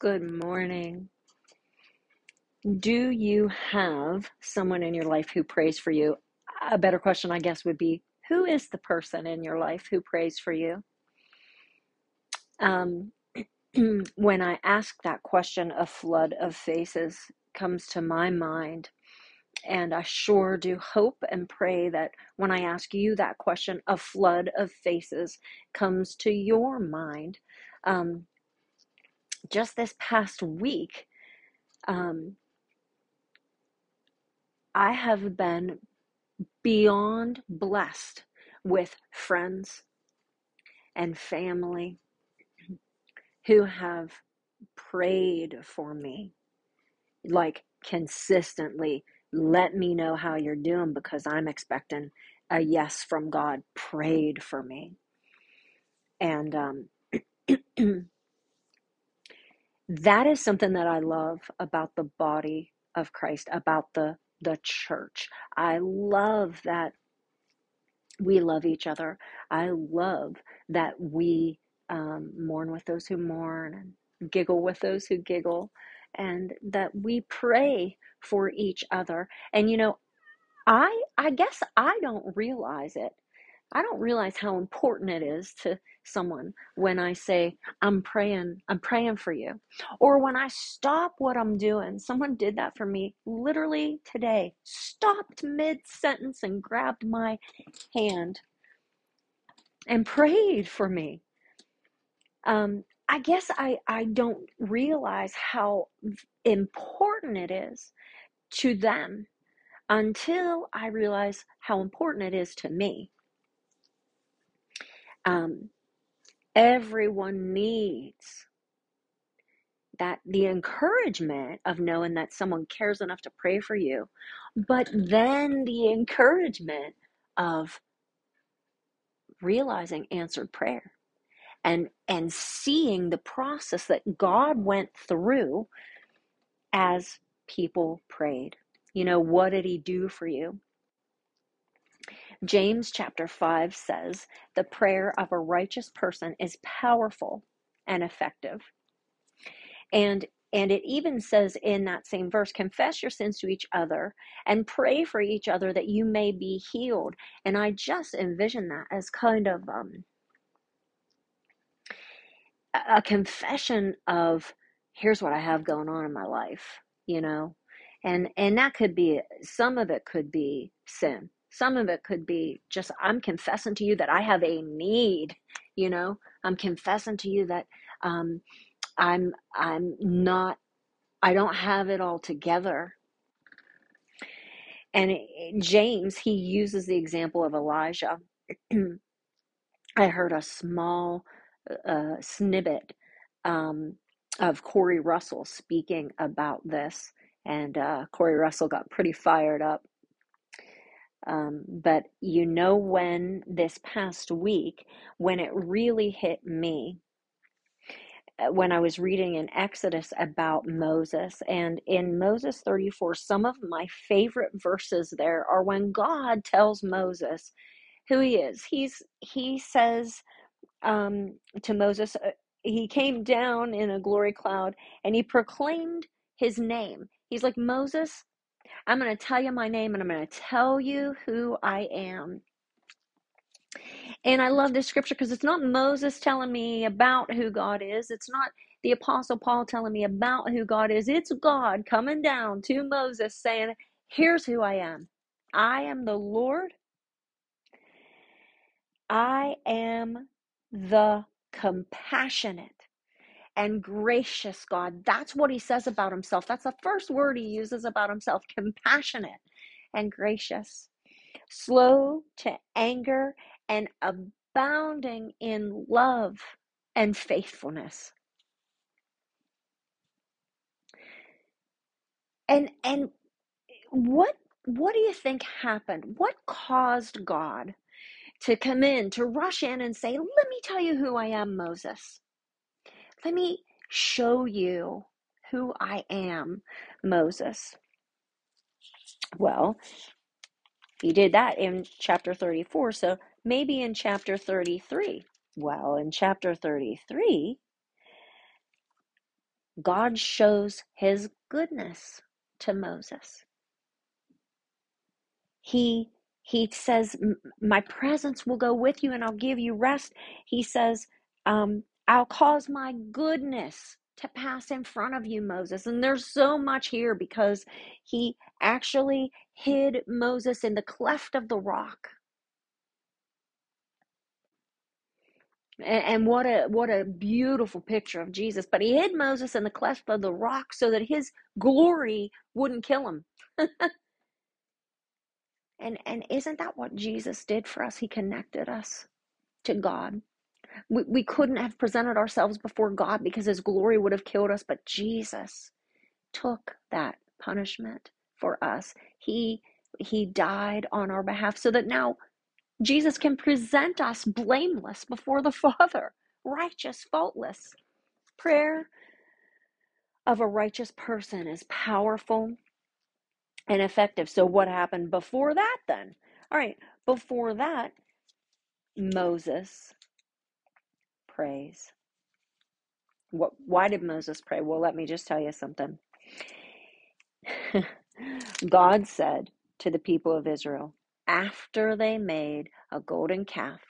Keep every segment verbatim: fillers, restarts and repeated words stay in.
Good morning. Do you have someone in your life who prays for you? A better question, I guess, would be, who is the person in your life who prays for you? Um, when I ask that question, a flood of faces comes to my mind. And I sure do hope and pray that when I ask you that question, a flood of faces comes to your mind. Um, just this past week, um, I have been beyond blessed with friends and family who have prayed for me, like consistently. Let me know how you're doing because I'm expecting a yes from God. Prayed for me. And um, that is something that I love about the body of Christ, about the, the church. I love that we love each other. I love that we um, mourn with those who mourn and giggle with those who giggle, and that we pray for each other. And you know, I I guess I don't realize it. I don't realize how important it is to someone when I say, I'm praying, I'm praying for you. Or when I stop what I'm doing. Someone did that for me literally today. Stopped mid-sentence and grabbed my hand and prayed for me. Um, I guess I, I don't realize how important it is to them until I realize how important it is to me. Um, everyone needs that, the encouragement of knowing that someone cares enough to pray for you, but then the encouragement of realizing answered prayer. And and seeing the process that God went through as people prayed. You know, what did he do for you? James chapter five says, the prayer of a righteous person is powerful and effective. And, and it even says in that same verse, confess your sins to each other and pray for each other that you may be healed. And I just envision that as kind of... um. a confession of, here's what I have going on in my life, you know, and, and that could be, some of it could be sin. Some of it could be just, I'm confessing to you that I have a need, you know, I'm confessing to you that, um, I'm, I'm not, I don't have it all together. And it, James, he uses the example of Elijah. I heard a small Uh, snippet um, of Corey Russell speaking about this, and uh, Corey Russell got pretty fired up. Um, but you know, when this past week, when it really hit me, when I was reading in Exodus about Moses, and in Moses thirty-four, some of my favorite verses there are when God tells Moses who he is. He's he says. Um, to Moses, uh, he came down in a glory cloud and he proclaimed his name. He's like, Moses, I'm going to tell you my name and I'm going to tell you who I am. And I love this scripture because it's not Moses telling me about who God is. It's not the Apostle Paul telling me about who God is. It's God coming down to Moses saying, here's who I am. I am the Lord. I am the compassionate and gracious God. That's what he says about himself. That's the first word he uses about himself, compassionate and gracious, slow to anger and abounding in love and faithfulness. And and what what do you think happened? What caused God to come in, to rush in and say, let me tell you who I am, Moses. Let me show you who I am, Moses. Well, he did that in chapter thirty-four, so maybe in chapter thirty-three. Well, in chapter thirty-three, God shows his goodness to Moses. He, he says, my presence will go with you and I'll give you rest. He says, um, I'll cause my goodness to pass in front of you, Moses. And there's so much here because he actually hid Moses in the cleft of the rock. And what a what a beautiful picture of Jesus. But he hid Moses in the cleft of the rock so that his glory wouldn't kill him. and and isn't that what Jesus did for us? He connected us to God. We, we couldn't have presented ourselves before God because his glory would have killed us. But Jesus took that punishment for us. He, he died on our behalf so that now Jesus can present us blameless before the Father, righteous, faultless. Prayer of a righteous person is powerful and effective. So what happened before that then? All right, before that, Moses prays. What, why did Moses pray? Well, let me just tell you something. God said to the people of Israel, after they made a golden calf.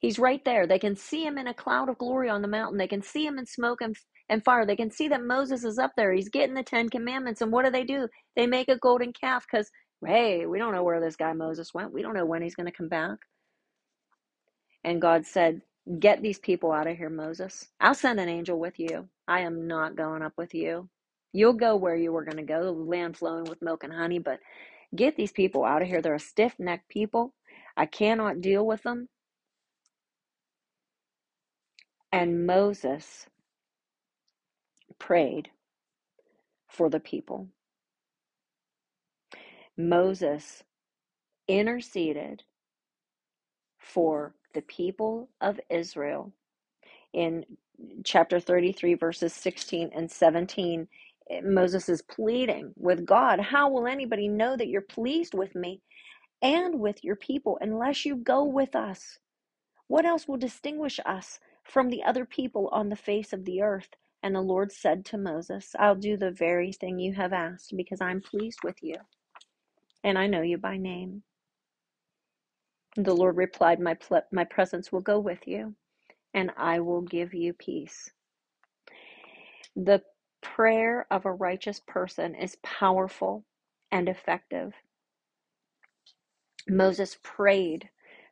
He's right there. They can see him in a cloud of glory on the mountain. They can see him in smoke and, and fire. They can see that Moses is up there. He's getting the Ten Commandments. And what do they do? They make a golden calf because, hey, we don't know where this guy Moses went. We don't know when he's going to come back. And God said, get these people out of here, Moses. I'll send an angel with you. I am not going up with you. You'll go where you were going to go, the land flowing with milk and honey, but get these people out of here. They're a stiff-necked people. I cannot deal with them. And Moses prayed for the people. Moses interceded for the people of Israel. In chapter thirty-three, verses sixteen and seventeen, Moses is pleading with God. How will anybody know that you're pleased with me and with your people unless you go with us? What else will distinguish us from the other people on the face of the earth? And the Lord said to Moses, I'll do the very thing you have asked because I'm pleased with you and I know you by name. The Lord replied, my, pl- my presence will go with you and I will give you peace. The prayer of a righteous person is powerful and effective. Moses prayed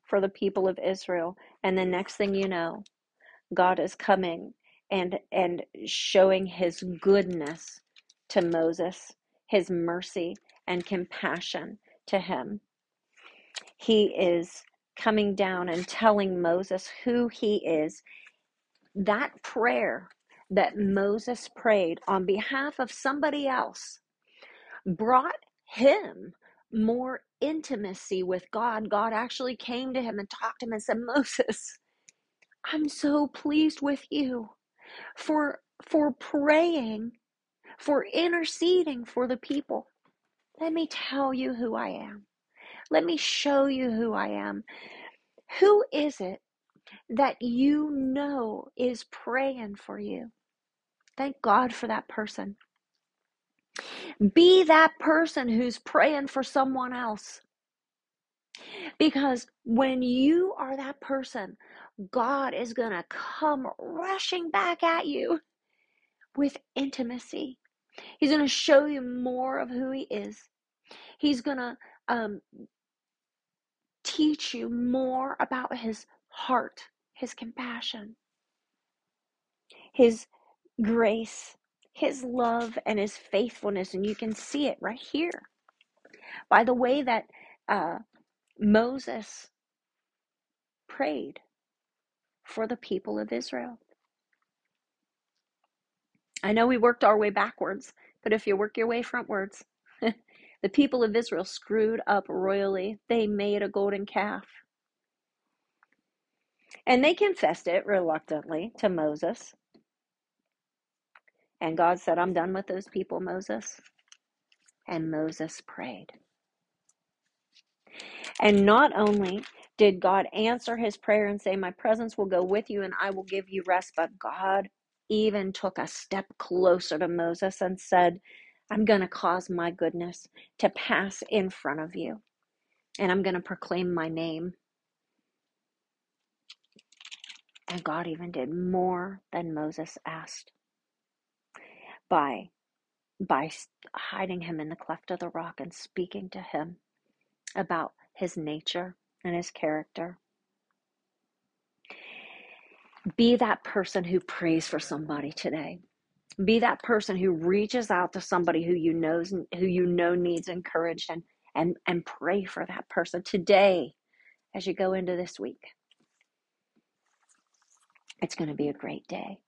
for the people of Israel, and the next thing you know, God is coming and and showing his goodness to Moses, his mercy and compassion to him. He is coming down and telling Moses who he is. That prayer that Moses prayed on behalf of somebody else brought him more intimacy with God. God actually came to him and talked to him and said, Moses, I'm so pleased with you for, for praying, for interceding for the people. Let me tell you who I am. Let me show you who I am. Who is it that you know is praying for you? Thank God for that person. Be that person who's praying for someone else. Because when you are that person, God is going to come rushing back at you with intimacy. He's going to show you more of who he is. He's going to um, teach you more about his heart, his compassion, his grace, his love, and his faithfulness. And you can see it right here by the way that uh, Moses prayed for the people of Israel. I know we worked our way backwards, but if you work your way frontwards, the people of Israel screwed up royally. They made a golden calf. And they confessed it reluctantly to Moses. And God said, I'm done with those people, Moses. And Moses prayed. And not only did God answer his prayer and say, my presence will go with you and I will give you rest, but God even took a step closer to Moses and said, I'm going to cause my goodness to pass in front of you, and I'm going to proclaim my name. And God even did more than Moses asked by, by hiding him in the cleft of the rock and speaking to him about his nature and his character. Be that person who prays for somebody today. Be that person who reaches out to somebody who you knows, who you know needs encouraged, and, and, and pray for that person today as you go into this week. It's going to be a great day.